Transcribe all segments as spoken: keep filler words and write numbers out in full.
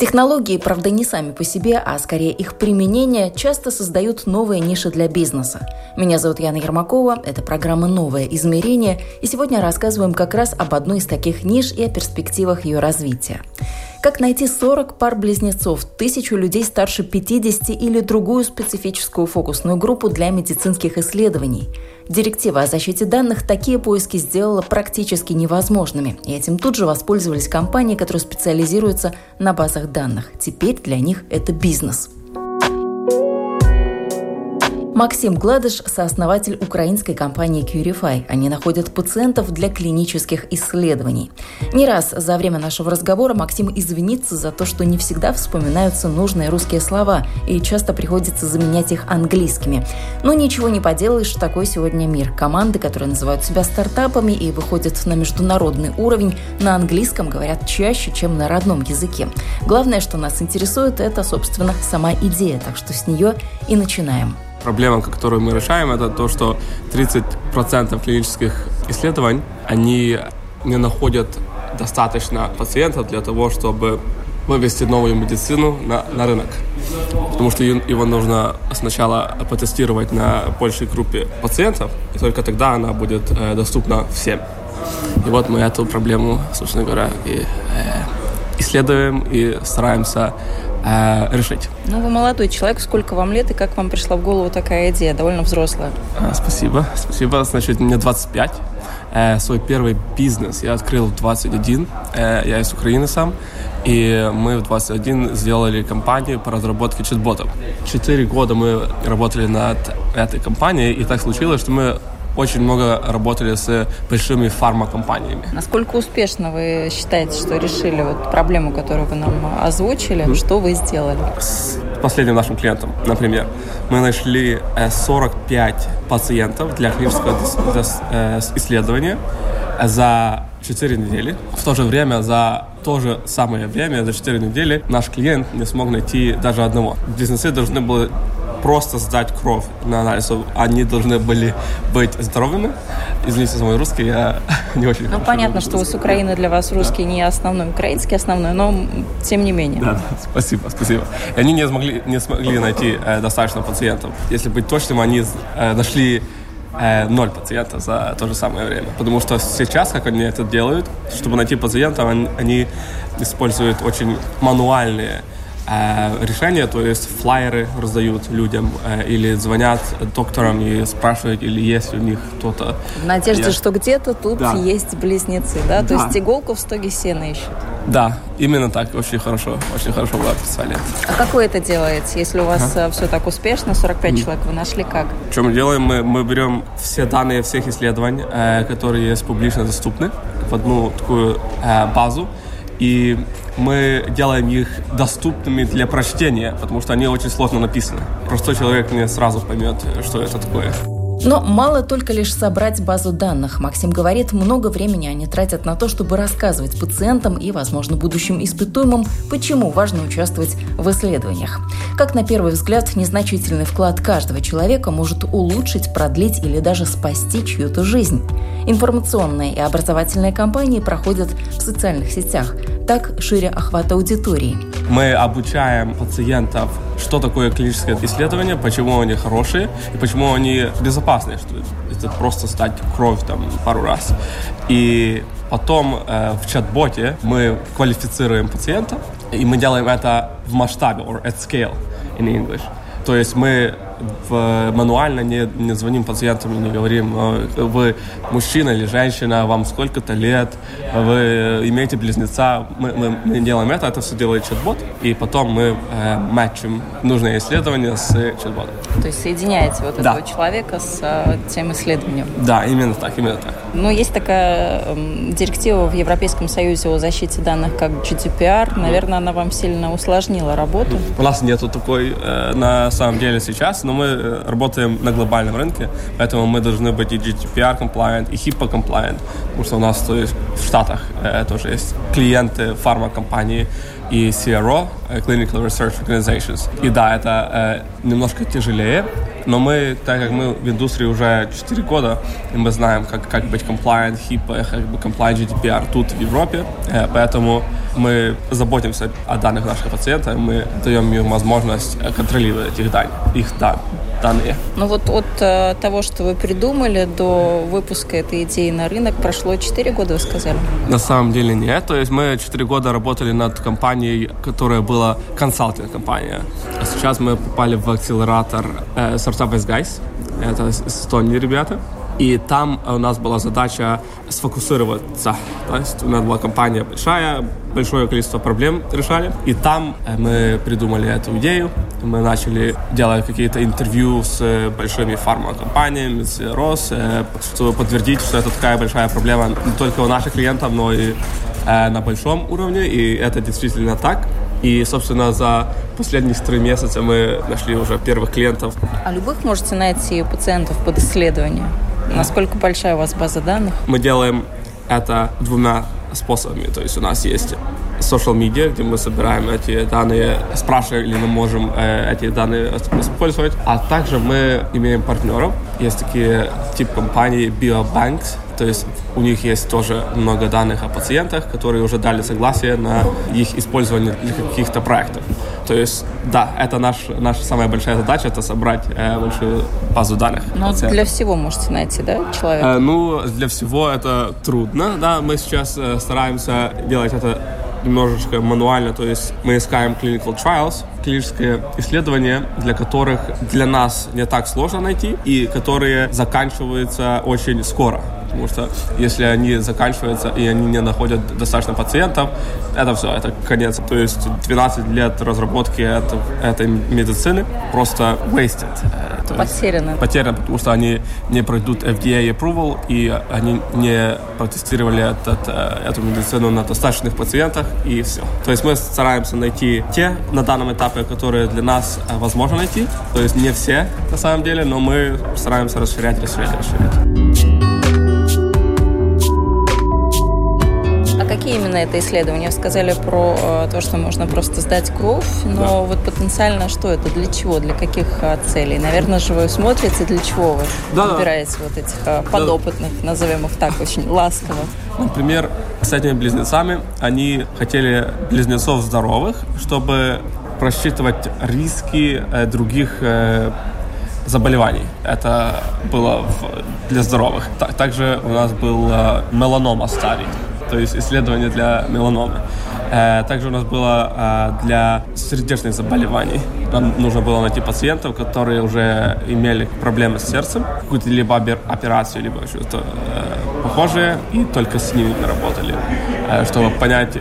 Технологии, правда, не сами по себе, а скорее их применение часто создают новые ниши для бизнеса. Меня зовут Яна Ермакова, это программа «Новое измерение», и сегодня рассказываем как раз об одной из таких ниш и о перспективах ее развития. Как найти сорок пар близнецов, тысячу людей старше пятидесяти или другую специфическую фокусную группу для медицинских исследований? Директива о защите данных такие поиски сделала практически невозможными, и этим тут же воспользовались компании, которые специализируются на базах данных. Теперь для них это бизнес. Максим Гладыш – сооснователь украинской компании Qurify. Они находят пациентов для клинических исследований. Не раз за время нашего разговора Максим извинится за то, что не всегда вспоминаются нужные русские слова, и часто приходится заменять их английскими. Но ничего не поделаешь, такой сегодня мир. Команды, которые называют себя стартапами и выходят на международный уровень, на английском говорят чаще, чем на родном языке. Главное, что нас интересует, это, собственно, сама идея, так что с нее и начинаем. Проблема, которую мы решаем, это то, что тридцать процентов клинических исследований, они не находят достаточно пациентов для того, чтобы вывести новую медицину на, на рынок. Потому что его нужно сначала потестировать на большей группе пациентов, и только тогда она будет э, доступна всем. И вот мы эту проблему, собственно говоря, и, э, исследуем и стараемся решить. Ну, вы молодой человек, сколько вам лет и как вам пришла в голову такая идея, довольно взрослая? А, спасибо, спасибо. Значит, мне двадцать пять. Э, свой первый бизнес я открыл в двадцать один. Э, я из Украины сам. И мы в двадцать один сделали компанию по разработке чат-ботов. Четыре года мы работали над этой компанией, и так случилось, что мы очень много работали с большими фармакомпаниями. Насколько успешно вы считаете, что решили вот проблему, которую вы нам озвучили? Mm-hmm. Что вы сделали? С последним нашим клиентом, например, мы нашли сорок пять пациентов для клинического исследования за четыре недели. В то же время, за то же самое время, за четыре недели, наш клиент не смог найти даже одного. Близнецы должны были просто сдать кровь на анализ. Они должны были быть здоровыми. Извините за мой русский, я не очень хорошо. Ну, понятно, что вы с Украины, для вас русский да. не основной, украинский основной, но тем не менее. Да, спасибо, спасибо. И они не смогли, не смогли найти э, достаточно пациентов. Если быть точным, они э, нашли э, ноль пациентов за то же самое время. Потому что сейчас, как они это делают, чтобы найти пациентов, они, они используют очень мануальные решения, то есть флайеры раздают людям или звонят докторам и спрашивают, или есть у них кто-то. В надежде, есть. Что где-то тут да. есть близнецы, да? да? То есть иголку в стоге сена ищут. Да, именно так. Очень хорошо. Очень хорошо вы описали. А как вы это делаете, если у вас а? все так успешно, сорок пять mm. человек вы нашли, как? Что мы делаем? Мы, мы берем все данные всех исследований, которые есть публично доступны, в одну такую базу, и мы делаем их доступными для прочтения, потому что они очень сложно написаны. Простой человек не сразу поймет, что это такое. Но мало только лишь собрать базу данных. Максим говорит, много времени они тратят на то, чтобы рассказывать пациентам и, возможно, будущим испытуемым, почему важно участвовать в исследованиях. Как на первый взгляд, незначительный вклад каждого человека может улучшить, продлить или даже спасти чью-то жизнь. Информационные и образовательные кампании проходят в социальных сетях. Так шире охват аудитории. Мы обучаем пациентов, что такое клиническое исследование, почему они хорошие и почему они безопасны. Это просто сдать кровь там, пару раз. И потом э, в чат-боте мы квалифицируем пациента, и мы делаем это в масштабе, or at scale in English. То есть мы в, мануально не, не звоним пациентам и не говорим, вы мужчина или женщина, вам сколько-то лет, вы имеете близнеца. Мы, мы, мы делаем это, это все делает чат-бот, и потом мы э, матчим нужное исследование с чат-ботом. То есть соединяете вот этого да. человека с э, тем исследованием. Да, именно так, именно так. Ну, есть такая э, директива в Европейском Союзе о защите данных, как джи ди пи ар. Наверное, она вам сильно усложнила работу. У нас нету такой э, на самом деле сейчас, но мы работаем на глобальном рынке, поэтому мы должны быть и джи ди пи ар compliant, и HIPAA compliant, потому что у нас то есть, в Штатах э, тоже есть клиенты фармакомпании и си ар о, Clinical Research Organizations. И да, это э, немножко тяжелее, но мы, так как мы в индустрии уже четыре года, и мы знаем, как, как быть compliant, HIPAA, как быть compliant джи ди пи ар тут, в Европе, э, поэтому мы заботимся о данных наших пациентов, мы даем им возможность контролировать их данные. Их данные. Ну вот от э, того, что вы придумали, до выпуска этой идеи на рынок прошло четыре года, вы сказали? На самом деле нет. То есть мы четыре года работали над компанией, которая была консалтинг-компания. А сейчас мы попали в акселератор э, Startup Guys. Это эстонские ребята. И там у нас была задача сфокусироваться. То есть у нас была компания большая, большое количество проблем решали. И там мы придумали эту идею. Мы начали делать какие-то интервью с большими фармакомпаниями, с Рос, чтобы подтвердить, что это такая большая проблема не только у наших клиентов, но и на большом уровне. И это действительно так. И, собственно, за последние три месяца мы нашли уже первых клиентов. А любых можете найти пациентов под исследование? Насколько большая у вас база данных? Мы делаем это двумя способами. То есть у нас есть social media, где мы собираем эти данные, спрашиваем, или мы можем э, эти данные использовать. А также мы имеем партнеров. Есть такие тип компании BioBank. То есть у них есть тоже много данных о пациентах, которые уже дали согласие на их использование для каких-то проектов. То есть, да, это наш, наша самая большая задача, это собрать э, большую базу данных. Но для всего можете найти, да, человека? Э, ну, для всего это трудно, да. Мы сейчас э, стараемся делать это немножечко мануально, то есть мы искаем clinical trials, клинические исследования, для которых для нас не так сложно найти и которые заканчиваются очень скоро. Потому что если они заканчиваются и они не находят достаточно пациентов, это все, это конец. То есть двенадцать лет разработки это, этой медицины просто wasted. Потеряно. Потеряно, потому что они не пройдут эф ди эй approval, и они не протестировали этот, эту медицину на достаточных пациентах, и все. То есть мы стараемся найти те на данном этапе, которые для нас возможно найти. То есть не все на самом деле, но мы стараемся расширять, расширять, расширять. Какие именно это исследования? Вы сказали про э, то, что можно просто сдать кровь, но да. Вот потенциально что это? Для чего? Для каких э, целей? Наверное же вы смотрите, для чего вы да, выбираете да. вот этих э, подопытных, да. назовем их так очень ласково. Например, с этими близнецами они хотели близнецов здоровых, чтобы просчитывать риски э, других э, заболеваний. Это было в, для здоровых. Т- также у нас был э, меланома стадии. То есть исследование для меланомы. Также у нас было для сердечных заболеваний. Нам нужно было найти пациентов, которые уже имели проблемы с сердцем, какую-то либо операцию, либо что-то похожее, и только с ними мы работали, чтобы понять,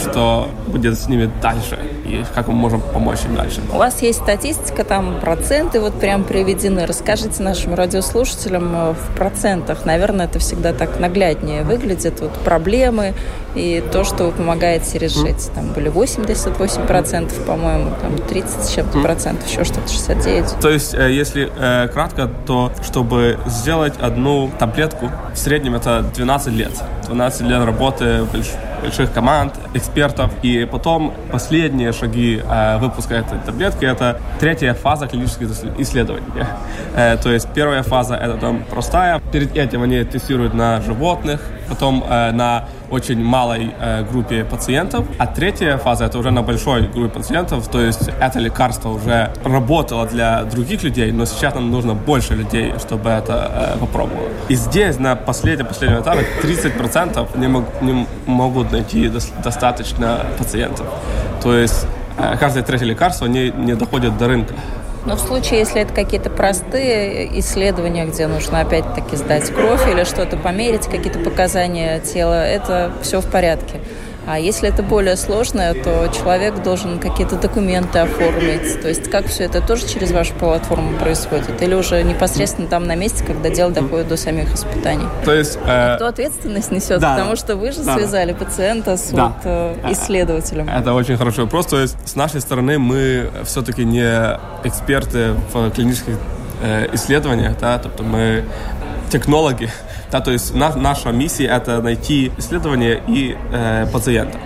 что будет с ними дальше и как мы можем помочь им дальше. У вас есть статистика, там проценты вот прям приведены. Расскажите нашим радиослушателям в процентах. Наверное, это всегда так нагляднее выглядит. Вот проблемы и то, что вы помогаете решить. Там были восемьдесят восемь процентов, по-моему, там тридцать с чем-то процентов, еще что-то шестьдесят девять. То есть, если э, кратко, то чтобы сделать одну таблетку, в среднем это двенадцать лет. двенадцать лет работы больш- больших команд, экспертов. И потом последние шаги э, выпуска этой таблетки — это третья фаза клинических исследований. Э, то есть первая фаза — это там простая. Перед этим они тестируют на животных, потом э, на очень малой э, группе пациентов. А третья фаза — это уже на большой группе пациентов. То есть это лекарство уже работало для других людей, но сейчас нам нужно больше людей, чтобы это э, попробовало. И здесь на последнем, последнем этапе тридцать процентов не, мог, не могут найти до, достаточно пациентов. То есть э, каждое третье лекарство не, не доходит до рынка. Но в случае, если это какие-то простые исследования, где нужно опять-таки сдать кровь или что-то померить, какие-то показания тела, это все в порядке. А если это более сложное, то человек должен какие-то документы оформить. То есть как все это тоже через вашу платформу происходит? Или уже непосредственно там на месте, когда дело доходит до самих испытаний? То есть... Э... Кто ответственность несет? Да, потому что вы же да, связали да. пациента с да. вот, исследователем. Это очень хороший вопрос. То есть с нашей стороны мы все-таки не эксперты в клинических э, исследованиях. Да? Тобто мы технологи. Да, то есть на, наша миссия – это найти исследование и э, пациента.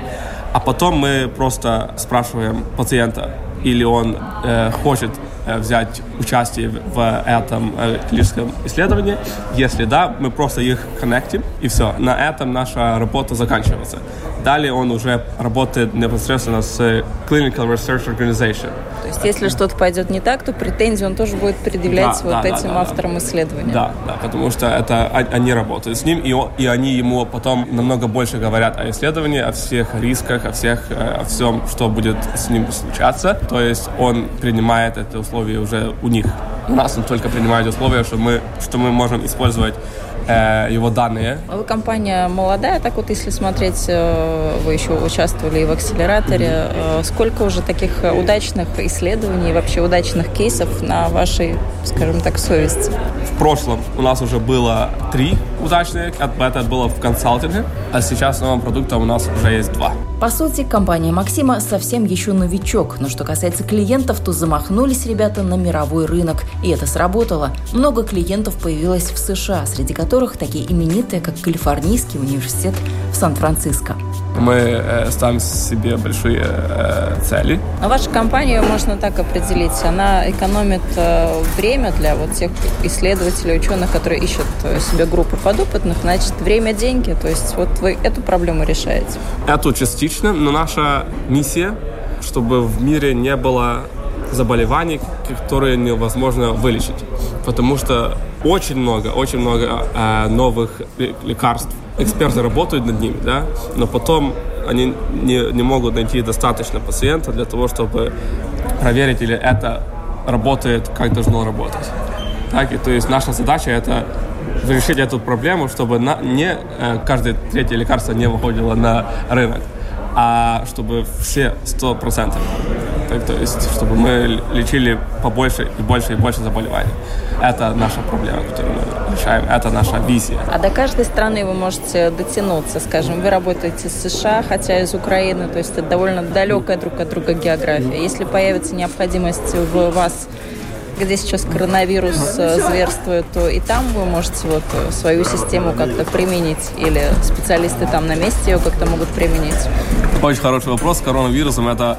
А потом мы просто спрашиваем пациента, или он э, хочет э, взять участие в, в этом э, клиническом исследовании. Если да, мы просто их коннектим, и все. На этом наша работа заканчивается. Далее он уже работает непосредственно с Clinical Research Organization. То есть если что-то пойдет не так, то претензии он тоже будет предъявлять да, вот да, этим да, да, авторам да. исследования. Да, да, потому что это они работают с ним, и, он, и они ему потом намного больше говорят о исследовании, о всех рисках, о, всех, о всем, что будет с ним случаться. То есть он принимает эти условия уже у них. У нас он только принимает условия, что мы, что мы можем использовать его данные. Вы компания молодая, так вот если смотреть, вы еще участвовали и в акселераторе. Mm-hmm. Сколько уже таких удачных исследований, вообще удачных кейсов на вашей, скажем так, совести? В прошлом у нас уже было три удачных, это было в консалтинге, а сейчас с новым продуктом у нас уже есть два. По сути, компания Максима совсем еще новичок, но что касается клиентов, то замахнулись ребята на мировой рынок, и это сработало. Много клиентов появилось в США, среди которых которых такие именитые, как Калифорнийский университет в Сан-Франциско. Мы э, ставим себе большие э, цели. А вашу компанию можно так определить. Она экономит э, время для вот тех исследователей, ученых, которые ищут э, себе группы подопытных. Значит, время – деньги. То есть вот вы эту проблему решаете. Это частично, но наша миссия, чтобы в мире не было заболеваний, которые невозможно вылечить. Потому что очень много, очень много э, новых лекарств. Эксперты работают над ними, да, но потом они не, не могут найти достаточно пациента для того, чтобы проверить, или это работает, как должно работать. Так, и, то есть наша задача – это решить эту проблему, чтобы на, не э, каждое третье лекарство не выходило на рынок, а чтобы все сто процентов. Так, то есть, чтобы мы лечили побольше и больше и больше заболеваний. Это наша проблема, которую мы решаем, это наша визия. А до каждой страны вы можете дотянуться, скажем, вы работаете с США, хотя из Украины, то есть это довольно далекая друг от друга география. Если появится необходимость в вас, где сейчас коронавирус зверствует, то и там вы можете вот свою систему как-то применить, или специалисты там на месте ее как-то могут применить? Очень хороший вопрос. С коронавирусом это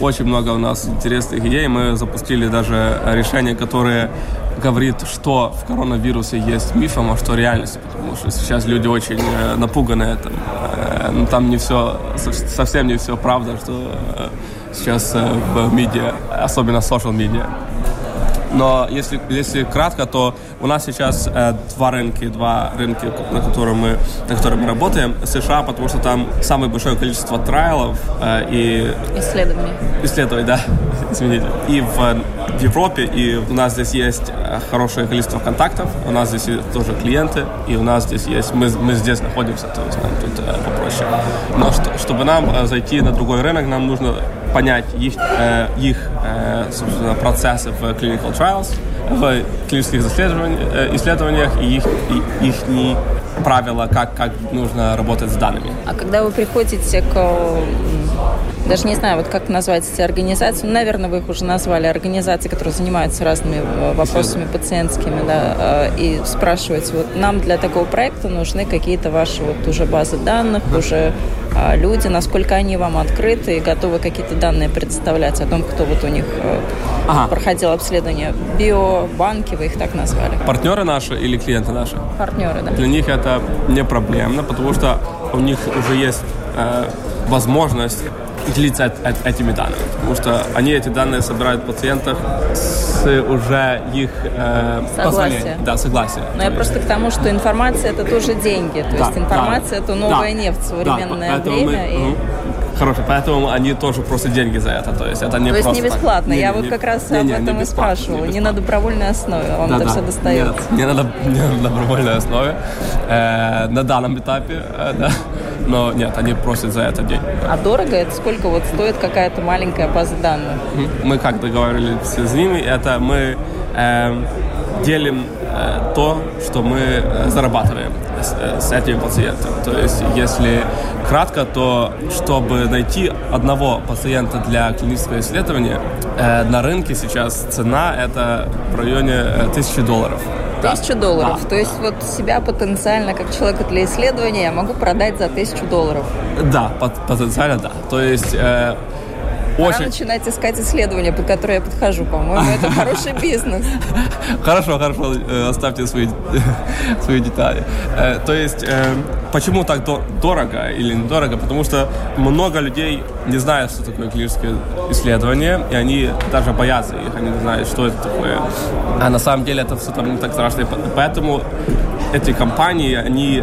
очень много у нас интересных идей. Мы запустили даже решение, которое говорит, что в коронавирусе есть мифом, а что реальность. Потому что сейчас люди очень напуганы этим. Но там не все, совсем не все правда, что сейчас в медиа, особенно в social media. Но если, если кратко, то у нас сейчас э, два рынка, два рынка, на которых мы, на которых мы работаем. США, потому что там самое большое количество трайлов э, и... Исследований. Исследований, да. Извините. И в, в Европе, и у нас здесь есть хорошее количество контактов, у нас здесь тоже клиенты, и у нас здесь есть... Мы, мы здесь находимся, то есть нам тут э, попроще. Но что, чтобы нам э, зайти на другой рынок, нам нужно понять их, э, их э, собственно, процессы в clinical trials, в клинических э, исследованиях и их, и, их не правила, как, как нужно работать с данными. А когда вы приходите к... Даже не знаю, вот как назвать эти организации. Наверное, вы их уже назвали. Организации, которые занимаются разными вопросами пациентскими, да, и спрашиваете, вот нам для такого проекта нужны какие-то ваши вот уже базы данных, уже люди, насколько они вам открыты и готовы какие-то данные предоставлять о том, кто вот у них ага. проходил обследование. BioBank, вы их так назвали. Партнеры наши или клиенты наши? Партнеры, да. Для них это не проблемно, потому что у них уже есть э, возможность делиться от, от, этими данными, потому что они эти данные собирают пациентов с уже их э, согласия. Да, согласия. Но я просто к тому, что информация – это тоже деньги, то да, есть информация да, – это новая да, нефть в современное да, время. Мы, и... угу. Хорошо, поэтому они тоже просто деньги за это, то есть это не то просто… То есть не бесплатно, так. я не, вот не, как раз не, об не, этом не и спрашивала, не, не на добровольной основе вам да, это да. все достается. Не, не, на, не на добровольной основе, э, на данном этапе, э, да. но нет, они просят за это деньги. А дорого? Это сколько вот стоит какая-то маленькая база данных? Мы как договорились с ними, это мы э, делим э, то, что мы э, зарабатываем с, э, с этими пациентами. То есть, если кратко, то чтобы найти одного пациента для клинического исследования, э, на рынке сейчас цена это в районе тысячи долларов. Тысячу долларов. Да. То есть вот себя потенциально, как человека для исследования, я могу продать за тысячу долларов. Да, потенциально да. То есть... Э, Пора очень... начинать искать исследования, под которые я подхожу, по-моему. Это хороший бизнес. Хорошо, хорошо. Оставьте свои, свои детали. То есть, почему так дорого или недорого? Потому что много людей не знают, что такое клиническое исследование, и они даже боятся их, они не знают, что это такое. А на самом деле это все там не так страшно. Поэтому эти компании, они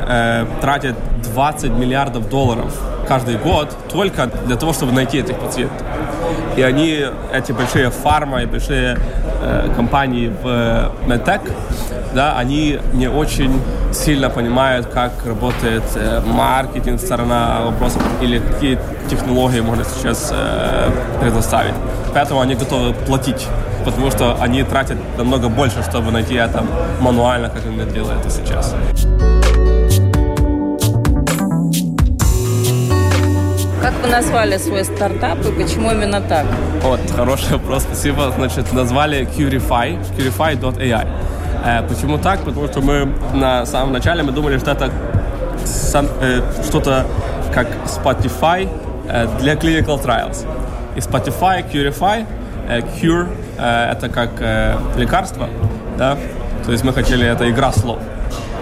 тратят двадцать миллиардов долларов каждый год только для того, чтобы найти этих пациентов. И они, эти большие фарма и большие э, компании в MedTech, да, они не очень сильно понимают, как работает э, маркетинг, сторона вопросов или какие технологии можно сейчас э, предоставить. Поэтому они готовы платить, потому что они тратят намного больше, чтобы найти это мануально, как они делают это сейчас. Как вы назвали свой стартап и почему именно так? Вот, хороший вопрос, спасибо. Значит, назвали Qurify, Qurify.ai. Э, почему так? Потому что мы на самом начале мы думали, что это сам, э, что-то как Spotify э, для clinical trials. И Spotify, Qurify, э, Cure э, – это как э, лекарство, да? То есть мы хотели, это игра слов,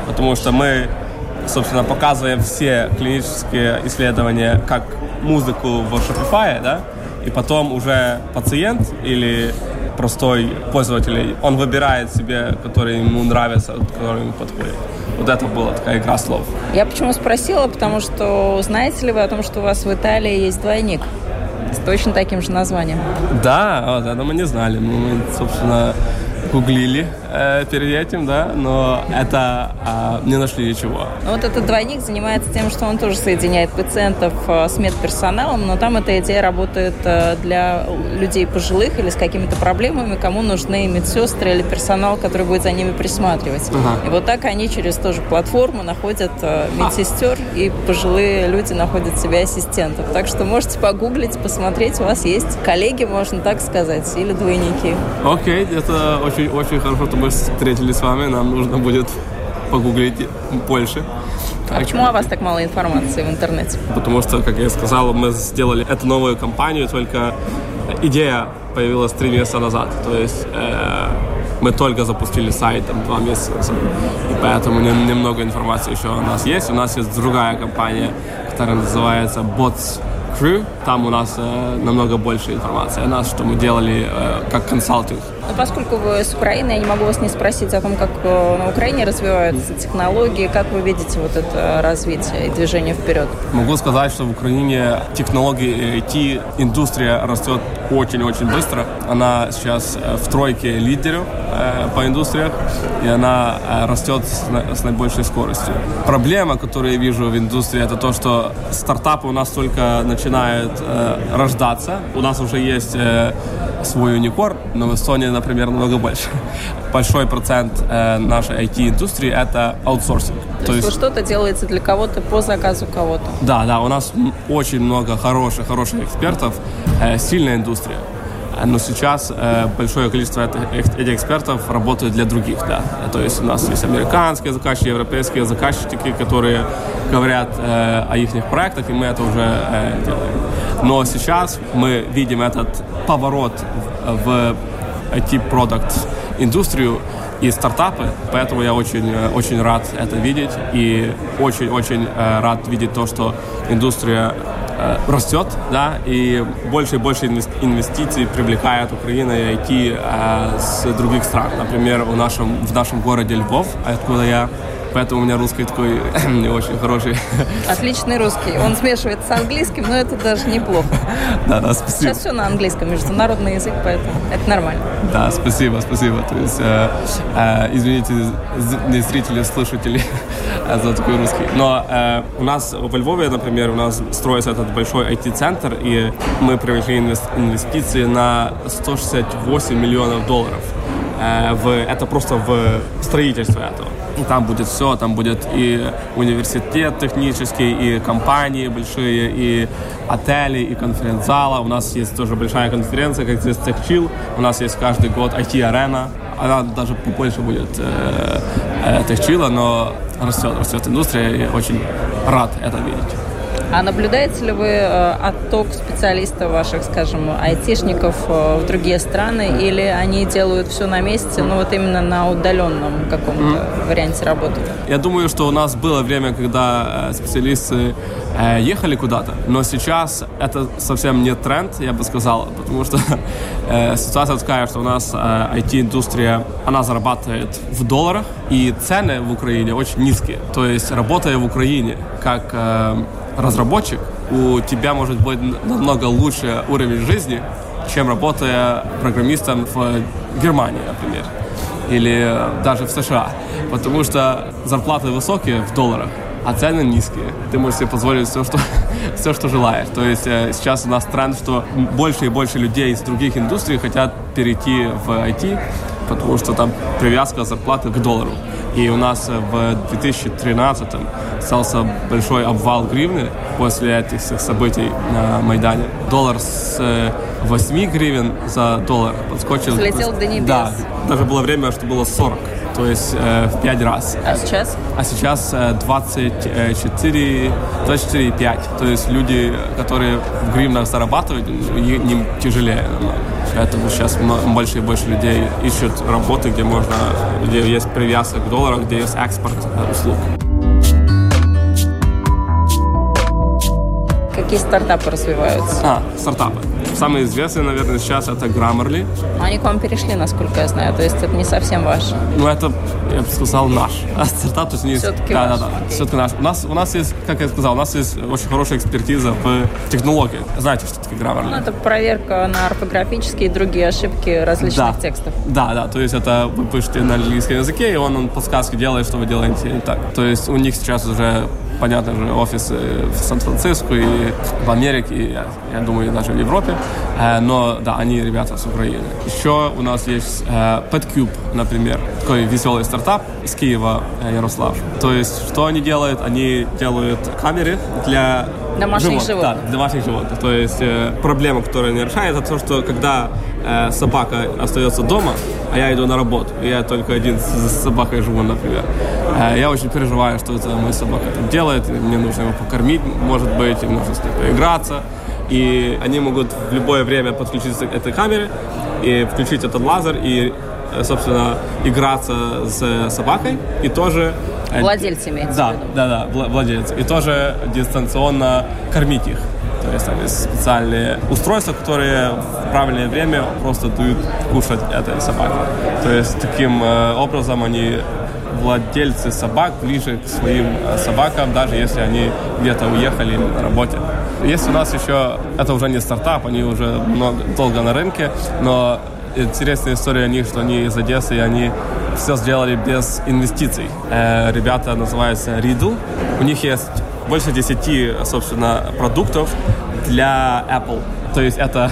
потому что мы собственно, показываем все клинические исследования как музыку в Shopify, да, и потом уже пациент или простой пользователь, он выбирает себе, который ему нравится, который ему подходит. Вот это была такая игра слов. Я почему спросила, потому что знаете ли вы о том, что у вас в Италии есть двойник с точно таким же названием? Да, вот это мы не знали. Мы, собственно, гуглили э, перед этим, да, но это э, не нашли ничего. Вот этот двойник занимается тем, что он тоже соединяет пациентов э, с медперсоналом, но там эта идея работает э, для людей пожилых или с какими-то проблемами, кому нужны медсестры или персонал, который будет за ними присматривать. Ага. И вот так они через тоже платформу находят э, медсестер, а. и пожилые люди находят себе ассистентов. Так что можете погуглить, посмотреть, у вас есть коллеги, можно так сказать, или двойники. Окей, okay, это очень Очень, очень хорошо, что мы встретились с вами. Нам нужно будет погуглить больше. А почему о вас так мало информации в интернете? Потому что, как я сказал, мы сделали эту новую компанию, только идея появилась три месяца назад. То есть э, мы только запустили сайт там, два месяца назад. И поэтому немного информации еще у нас есть. У нас есть другая компания, которая называется Bots Crew. Там у нас э, намного больше информации о нас, что мы делали э, как консалтинг. Но поскольку вы с Украины, я не могу вас не спросить о том, как на Украине развиваются технологии, как вы видите вот это развитие и движение вперед? Могу сказать, что в Украине технологии ай ти-индустрия растет очень-очень быстро. Она сейчас в тройке лидеров по индустриях, и она растет с наибольшей скоростью. Проблема, которую я вижу в индустрии, это то, что стартапы у нас только начинают рождаться. У нас уже есть свой юникорн, но в Эстонии, например, намного больше. Большой процент э, нашей ай ти-индустрии – это аутсорсинг. То, То есть, есть что-то делается для кого-то по заказу кого-то. Да, да, у нас очень много хороших, хороших экспертов, э, сильная индустрия. Но сейчас э, большое количество этих, этих экспертов работают для других, да. То есть у нас есть американские заказчики, европейские заказчики, которые говорят э, о их проектах, и мы это уже э, делаем. Но сейчас мы видим этот поворот в ай ти-продакт-индустрию и стартапы, поэтому я очень, очень рад это видеть и очень-очень рад видеть то, что индустрия растет, да, и больше и больше инвестиций привлекает Украина и ай ти с других стран. Например, в нашем, в нашем городе Львов, откуда я, поэтому у меня русский такой не очень хороший. Отличный русский. Он смешивается с английским, но это даже неплохо. Да, да, спасибо. Сейчас все на английском, международный язык, поэтому это нормально. Да, спасибо, спасибо. То есть, э, э, извините, не зрители, слушатели, за такой русский. Но э, у нас во Львове, например, у нас строится этот большой ай ти-центр, и мы привлекли инвестиции на сто шестьдесят восемь миллионов долларов. В, это просто в строительство этого. И там будет все, там будет и университет технический, и компании большие, и отели, и конференц-зала. У нас есть тоже большая конференция, как здесь TechChill. У нас есть каждый год ай ти-арена. Она даже побольше будет э, э, TechChill, но растет, растет индустрия, и я очень рад это видеть. А наблюдаете ли вы отток специалистов ваших, скажем, айтишников в другие страны, или они делают все на месте, ну вот именно на удаленном каком-то mm-hmm. варианте работы? Я думаю, что у нас было время, когда специалисты ехали куда-то, но сейчас это совсем не тренд, я бы сказал, потому что ситуация такая, что у нас ай ти-индустрия, она зарабатывает в долларах, и цены в Украине очень низкие. То есть, работая в Украине как разработчик, у тебя может быть намного лучше уровень жизни, чем работая программистом в Германии, например, или даже в США, потому что зарплаты высокие в долларах, а цены низкие. Ты можешь себе позволить все, что, все, что желаешь. То есть сейчас у нас тренд, что больше и больше людей из других индустрий хотят перейти в ай ти, потому что там привязка зарплаты к доллару. И у нас в две тысячи тринадцатом остался большой обвал гривны после этих всех событий на Майдане. Доллар с восемь гривен за доллар подскочил. Слетел до небес. Да, даже было время, что было сорок, то есть э, в пять раз. А сейчас? А сейчас двадцать четыре, двадцать четыре и пять. То есть люди, которые в гривнах зарабатывают, им тяжелее намного. Поэтому сейчас больше и больше людей ищут работы, где можно, где есть привязка к доллару, где есть экспорт услуг. Какие стартапы развиваются? А, стартапы. Самый известный, наверное, сейчас это Grammarly. Они к вам перешли, насколько я знаю, то есть это не совсем ваш. Ну, это, я бы сказал, наш. А стартап, то есть не... Все-таки да, ваш. Да, да, все-таки наш. У нас, у нас есть, как я сказал, у нас есть очень хорошая экспертиза в технологии. Знаете, что такое Grammarly? Ну, это проверка на орфографические и другие ошибки различных да. текстов. Да, да, то есть это вы пишете на английском языке, и он, он подсказки делает, что вы делаете не так. То есть у них сейчас уже... Понятно же, офисы в Сан-Франциско и в Америке, и, я думаю, даже в Европе. Но, да, они ребята с Украины. Еще у нас есть Pet Cube, например. Такой веселый стартап из Киева, Ярослав. То есть, что они делают? Они делают камеры для домашних животных. животных. Да, домашних животных. То есть, проблема, которая не решает, это то, что когда собака остается дома, а я иду на работу, и я только один с собакой живу, например. Я очень переживаю, что это моя собака там делает, мне нужно его покормить, может быть, им нужно с ним поиграться. И они могут в любое время подключиться к этой камере и включить этот лазер и, собственно, играться с собакой. И тоже... Владельцы имеются да, в виду. Да, да, владельцы. И тоже дистанционно кормить их. То есть там есть специальные устройства, которые в правильное время просто дают кушать этой собаке. То есть таким образом они... Владельцы собак ближе к своим собакам, даже если они где-то уехали на работе. Есть у нас еще, это уже не стартап, они уже много, долго на рынке, но интересная история о них, что они из Одессы, и они все сделали без инвестиций. Э, ребята называются Риду. У них есть больше десяти, собственно, продуктов для Apple. То есть это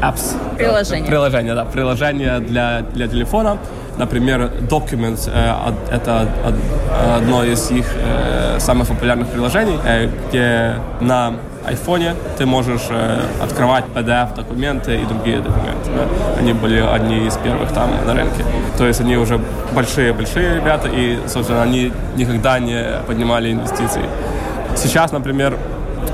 apps. Приложение. Приложение, да. Приложение для, для телефона. Например, Documents – это одно из их самых популярных приложений, где на айфоне ты можешь открывать пи ди эф-документы и другие документы. Они были одни из первых там на рынке. То есть они уже большие-большие ребята, и, собственно, они никогда не поднимали инвестиции. Сейчас, например,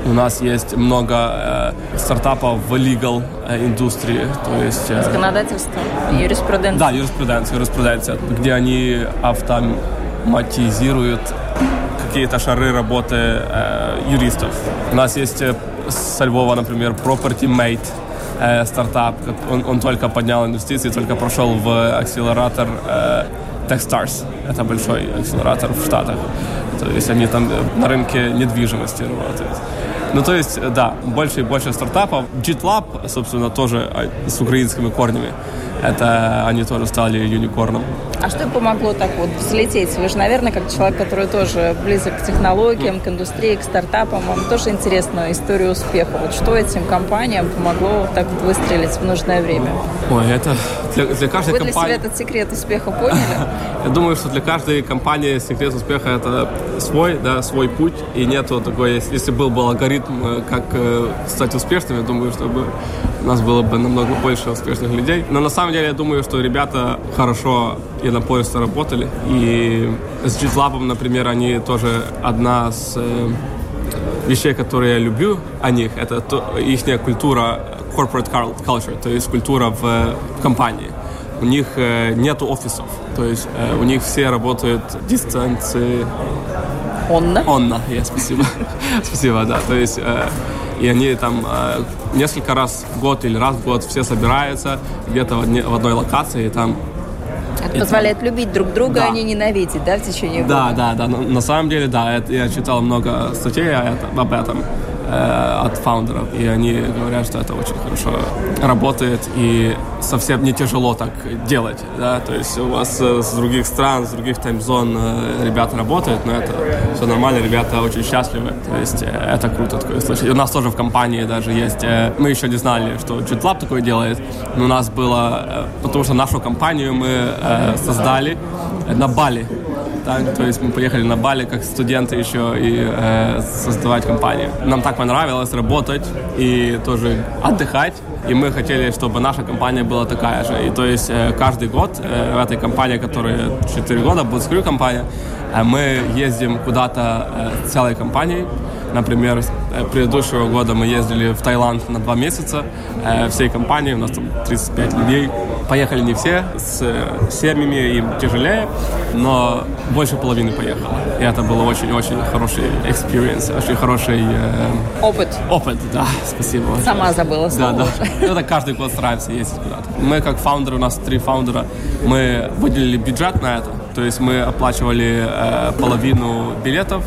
у нас есть много э, стартапов в legal э, индустрии, то есть... Э, законодательство, юриспруденция. Да, юриспруденция, юриспруденция, где они автоматизируют какие-то шары работы э, юристов. У нас есть э, со Львова, например, PropertyMate э, стартап. Он, он только поднял инвестиции, только прошел в акселератор э, Techstars. это большой акселератор в Штатах, то есть они там на рынке недвижимости работают. Ну, то есть, да, больше и больше стартапов. GitLab, собственно, тоже с украинскими корнями. Это они тоже стали юникорном. А что помогло так вот взлететь? Вы же, наверное, как человек, который тоже близок к технологиям, к индустрии, к стартапам, вам тоже интересна история успеха. Вот что этим компаниям помогло так вот выстрелить в нужное время? Ой, это для, для каждой компании... Вы для компании... себя этот секрет успеха поняли? Я думаю, что для каждой компании секрет успеха – это свой, да, свой путь. И нету такой... Если был бы алгоритм, как стать успешным, я думаю, что у нас было бы намного больше успешных людей. Но на самом деле, я думаю, что ребята хорошо... и на поезд работали. И с GitLab, например, они тоже одна из э, вещей, которые я люблю о них, это то, их культура corporate culture, то есть культура в, в компании. У них э, нет офисов, то есть э, у них все работают дистанции... Онна? Онна, я, спасибо. Спасибо, да. То есть... И они там э, несколько раз в год или раз в год все собираются где-то в, одни, в одной локации, и там это позволяет это... любить друг друга, да. А не ненавидеть, да, в течение года? Да, да, да. На, на самом деле, да. Это, я читал много статей об этом э, от фаундеров, и они говорят, что это очень хорошо работает и совсем не тяжело так делать, да. То есть у вас э, с других стран, с других таймзон э, ребята работают, но это все нормально, ребята очень счастливы. То есть э, это круто такое слышать. И у нас тоже в компании даже есть... Э, мы еще не знали, что GitLab такое делает, но у нас было... Э, потому что нашу компанию мы... Э, создали на Бали. Так, то есть мы поехали на Бали как студенты еще и э, создавать компанию. Нам так понравилось работать и тоже отдыхать. И мы хотели, чтобы наша компания была такая же. И то есть э, каждый год э, в этой компании, которая четыре года, Bots Crew компания, э, мы ездим куда-то э, целой компанией. Например, предыдущего года мы ездили в Таиланд на два месяца э, всей компанией, у нас там тридцать пять людей. Поехали не все, с семьями им тяжелее, но больше половины поехало. И это был очень-очень хороший experience, очень хороший... Э, опыт. Опыт, да, спасибо. Сама забыла слово. Да, да. Это каждый год стараемся ездить куда-то. Мы как фаундеры, у нас три фаундера, мы выделили бюджет на это, то есть мы оплачивали э, половину билетов,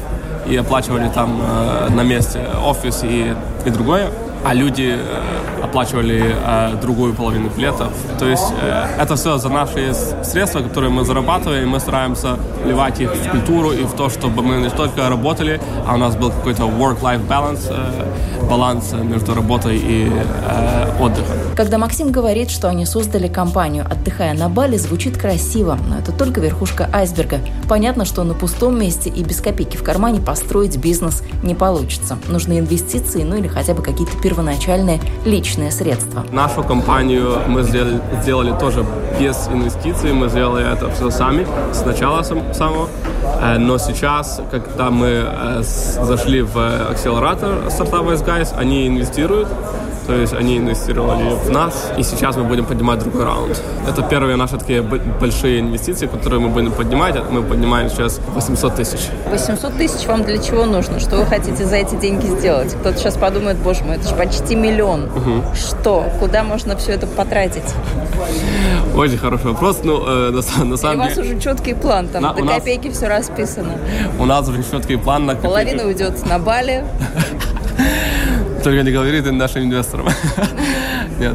и оплачивали там э, на месте офис и, и другое, а люди э, оплачивали э, другую половину билетов. То есть э, это все за наши средства, которые мы зарабатываем, и мы стараемся вливать их в культуру и в то, чтобы мы не только работали, а у нас был какой-то work-life balance, э, баланс между работой и э, отдыхом. Когда Максим говорит, что они создали компанию «Отдыхая на Бали», звучит красиво, но это только верхушка айсберга. Понятно, что на пустом месте и без копейки в кармане построить бизнес не получится. Нужны инвестиции, ну или хотя бы какие-то первоначальные личные средства. Нашу компанию мы сделали, сделали тоже без инвестиций, мы сделали это все сами, сначала самого. Но сейчас, когда мы зашли в акселератор Startup Guys, они инвестируют. То есть они инвестировали в нас, и сейчас мы будем поднимать другой раунд. Это первые наши такие большие инвестиции, которые мы будем поднимать. Мы поднимаем сейчас восемьсот тысяч. восемьсот тысяч вам для чего нужно? Что вы хотите за эти деньги сделать? Кто-то сейчас подумает, боже мой, это же почти миллион. Угу. Что? Куда можно все это потратить? Очень хороший вопрос. Ну, э, на, на самом деле... У вас уже четкий план, там на, до копейки нас... все расписано. У нас уже четкий план на копейки. Половина уйдет на Бали. Только не говорит нашим инвесторам. Нет.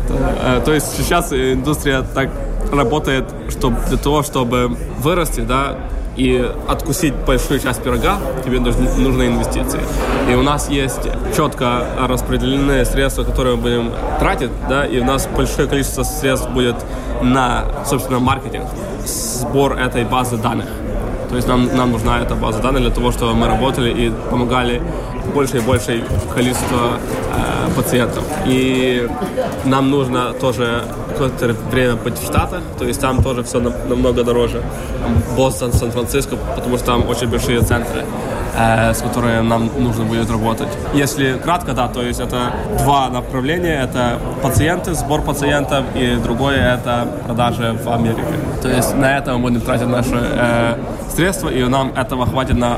То есть сейчас индустрия так работает, что для того, чтобы вырасти, да, и откусить большую часть пирога, тебе нужны инвестиции. И у нас есть четко распределенные средства, которые мы будем тратить, да, и у нас большое количество средств будет на, собственно, маркетинг, сбор этой базы данных. То есть нам, нам нужна эта база данных для того, чтобы мы работали и помогали больше и больше количество э, пациентов. И нам нужно тоже какое-то время быть в Штатах, то есть там тоже все намного дороже. Бостон, Сан-Франциско, потому что там очень большие центры. э, с которыми нам нужно будет работать. Если кратко, да, то есть это два направления. Это пациенты, сбор пациентов, и другое это продажи в Америке. То есть на это мы будем тратить наши э, средства, и нам этого хватит на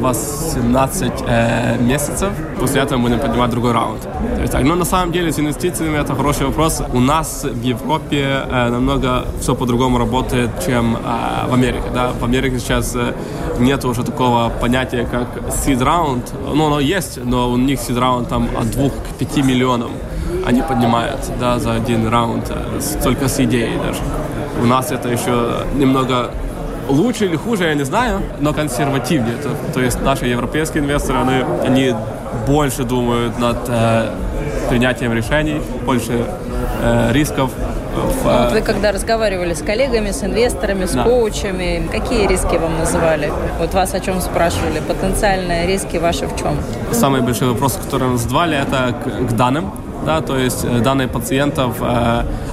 восемнадцать э, месяцев. После этого мы будем поднимать другой раунд. То есть, так. Но на самом деле с инвестициями это хороший вопрос. У нас в Европе э, намного все по-другому работает, чем э, в Америке. Да? В Америке сейчас э, нет уже такого понятия, как seed-раунд. Ну, оно есть, но у них seed-раунд там от двух к пяти миллионам. Они поднимают, да, за один раунд, только с идеей даже. У нас это еще немного лучше или хуже, я не знаю, но консервативнее. То, то есть наши европейские инвесторы, они, они больше думают над э, принятием решений, больше э, рисков. В, вот вы когда разговаривали с коллегами, с инвесторами, с да. коучами, какие риски вам называли? Вот вас о чем спрашивали? Потенциальные риски ваши в чем? Самый большой вопрос, который мы задавали, это к, к данным. Да, то есть данные пациентов,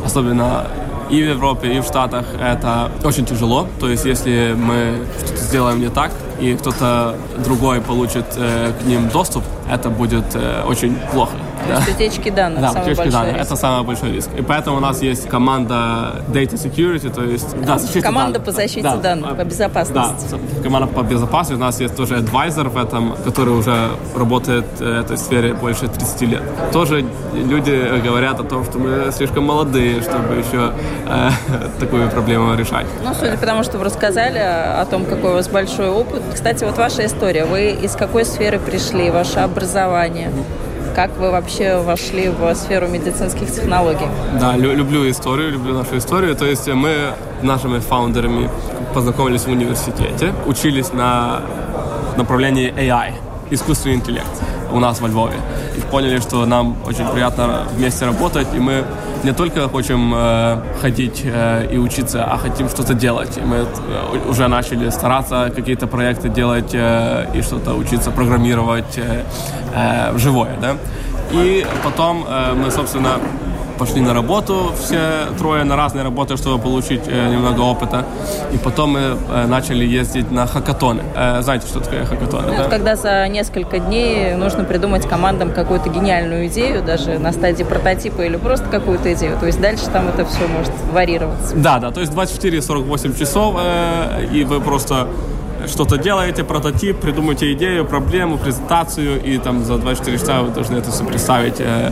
особенно и в Европе, и в Штатах, это очень тяжело. То есть если мы что-то сделаем не так, и кто-то другой получит к ним доступ, это будет очень плохо. То есть утечки данных, да, самый утечки большой данных. Это самый большой риск. И поэтому у нас есть команда Data Security, то есть да, защита команда данных. по защите да. данных, по безопасности. Да, команда по безопасности. У нас есть тоже адвайзер в этом, который уже работает в этой сфере больше тридцати лет. Тоже люди говорят о том, что мы слишком молодые, чтобы еще э, такую проблему решать. Ну, судя по тому, что вы рассказали о том, какой у вас большой опыт. Кстати, вот ваша история. Вы из какой сферы пришли, ваше образование? Как вы вообще вошли в сферу медицинских технологий? Да, лю- люблю историю, люблю нашу историю. То есть мы с нашими фаундерами познакомились в университете, учились на направлении эй ай, искусственный интеллект, у нас во Львове. И поняли, что нам очень приятно вместе работать, и мы не только хотим э, ходить э, и учиться, а хотим что-то делать. И мы уже начали стараться какие-то проекты делать э, и что-то учиться программировать э, э, вживое. Да? И потом э, мы, собственно, пошли на работу все трое, на разные работы, чтобы получить э, немного опыта. И потом мы э, начали ездить на хакатоны. Э, знаете, что такое хакатоны? Ну, да? Когда за несколько дней нужно придумать командам какую-то гениальную идею, даже на стадии прототипа или просто какую-то идею. То есть дальше там это все может варьироваться. Да, да, то есть двадцать четыре сорок восемь часов, э, и вы просто что-то делаете, прототип, придумайте идею, проблему, презентацию, и там за двадцать четыре часа вы должны это все представить, э,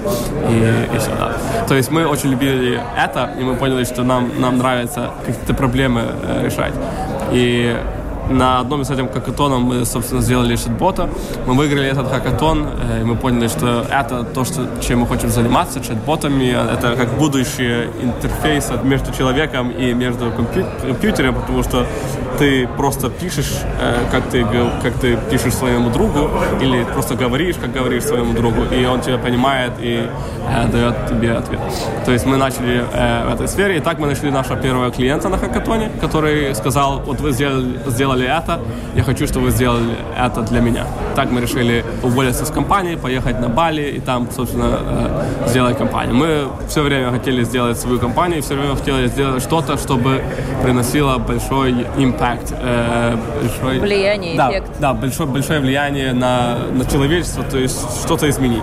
и, и все, да. То есть мы очень любили это, и мы поняли, что нам, нам нравится какие-то проблемы э, решать. И на одном из этих хакатонов мы, собственно, сделали чат-бота. Мы выиграли этот хакатон, и мы поняли, что это то, что, чем мы хотим заниматься, чат-ботами. Это как будущий интерфейс между человеком и между компью- компьютером, потому что ты просто пишешь, как ты, как ты пишешь своему другу, или просто говоришь, как говоришь своему другу, и он тебя понимает и э, дает тебе ответ. То есть мы начали э, в этой сфере, и так мы нашли нашего первого клиента на хакатоне, который сказал: вот вы сделали, сделали это, я хочу, чтобы вы сделали это для меня. Так мы решили уволиться с компании, поехать на Бали и там, собственно, э, сделать компанию. Мы все время хотели сделать свою компанию, все время хотели сделать что-то, чтобы приносило большой импакт. Э, большой, влияние, да, эффект. Да, большое, большое влияние на, на человечество, то есть что-то изменить.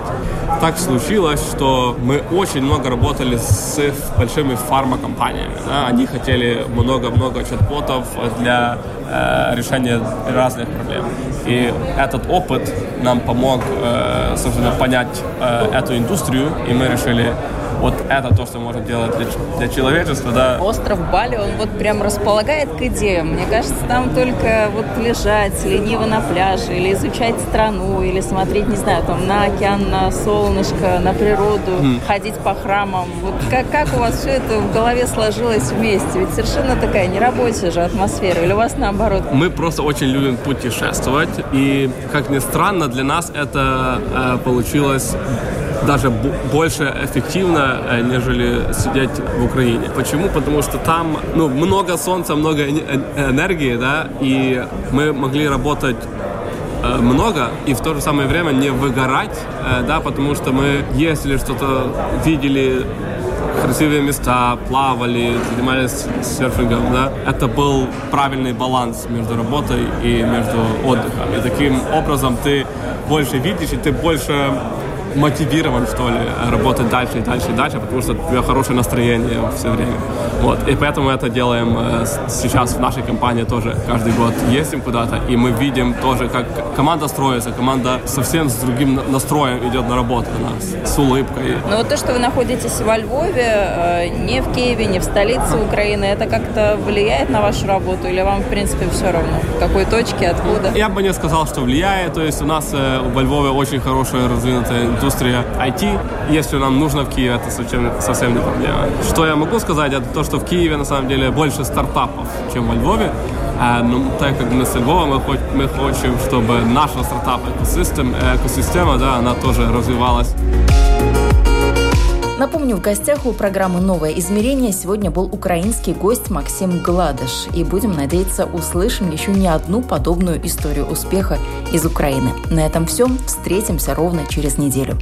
Так случилось, что мы очень много работали с большими фармакомпаниями. Да? Они хотели много-много чат-ботов для э, решения разных проблем. И этот опыт нам помог, э, собственно, понять э, эту индустрию, и мы решили: вот это то, что можно делать для, для человечества, да. Остров Бали, он вот прям располагает к идеям. Мне кажется, там только вот лежать лениво на пляже, или изучать страну, или смотреть, не знаю, там на океан, на солнышко, на природу, mm. ходить по храмам. Вот как, как у вас все это в голове сложилось вместе? Ведь совершенно такая нерабочая же атмосфера. Или у вас наоборот? Мы просто очень любим путешествовать. И, как ни странно, для нас это э, получилось даже б- больше эффективно, э, нежели сидеть в Украине. Почему? Потому что там, ну, много солнца, много э- энергии, да, и мы могли работать э, много и в то же самое время не выгорать, э, да, потому что мы ездили, что-то видели, красивые места, плавали, занимались серфингом, да. Это был правильный баланс между работой и между отдыхом. И таким образом ты больше видишь, и ты больше мотивирован, что ли, работать дальше и дальше и дальше, потому что у тебя хорошее настроение все время. Вот. И поэтому это делаем сейчас в нашей компании тоже. Каждый год ездим куда-то, и мы видим тоже, как команда строится, команда совсем с другим настроем идет на работу у нас, с улыбкой. Но вот то, что вы находитесь во Львове, не в Киеве, не в столице Украины, это как-то влияет на вашу работу? Или вам, в принципе, все равно? В какой точке, откуда? Я бы не сказал, что влияет. То есть у нас во Львове очень хорошая развитая индустрия. Индустрия ай ти, если нам нужно в Киеве, это совсем, совсем не проблема. Что я могу сказать, это то, что в Киеве на самом деле больше стартапов, чем во Львове. А, ну, так как мы с Львова, мы, хоть, мы хотим, чтобы наша стартап-экосистема, экосистема, да, она тоже развивалась. Напомню, в гостях у программы «Новое измерение» сегодня был украинский гость Максим Гладыш. И будем надеяться, услышим еще не одну подобную историю успеха из Украины. На этом все. Встретимся ровно через неделю.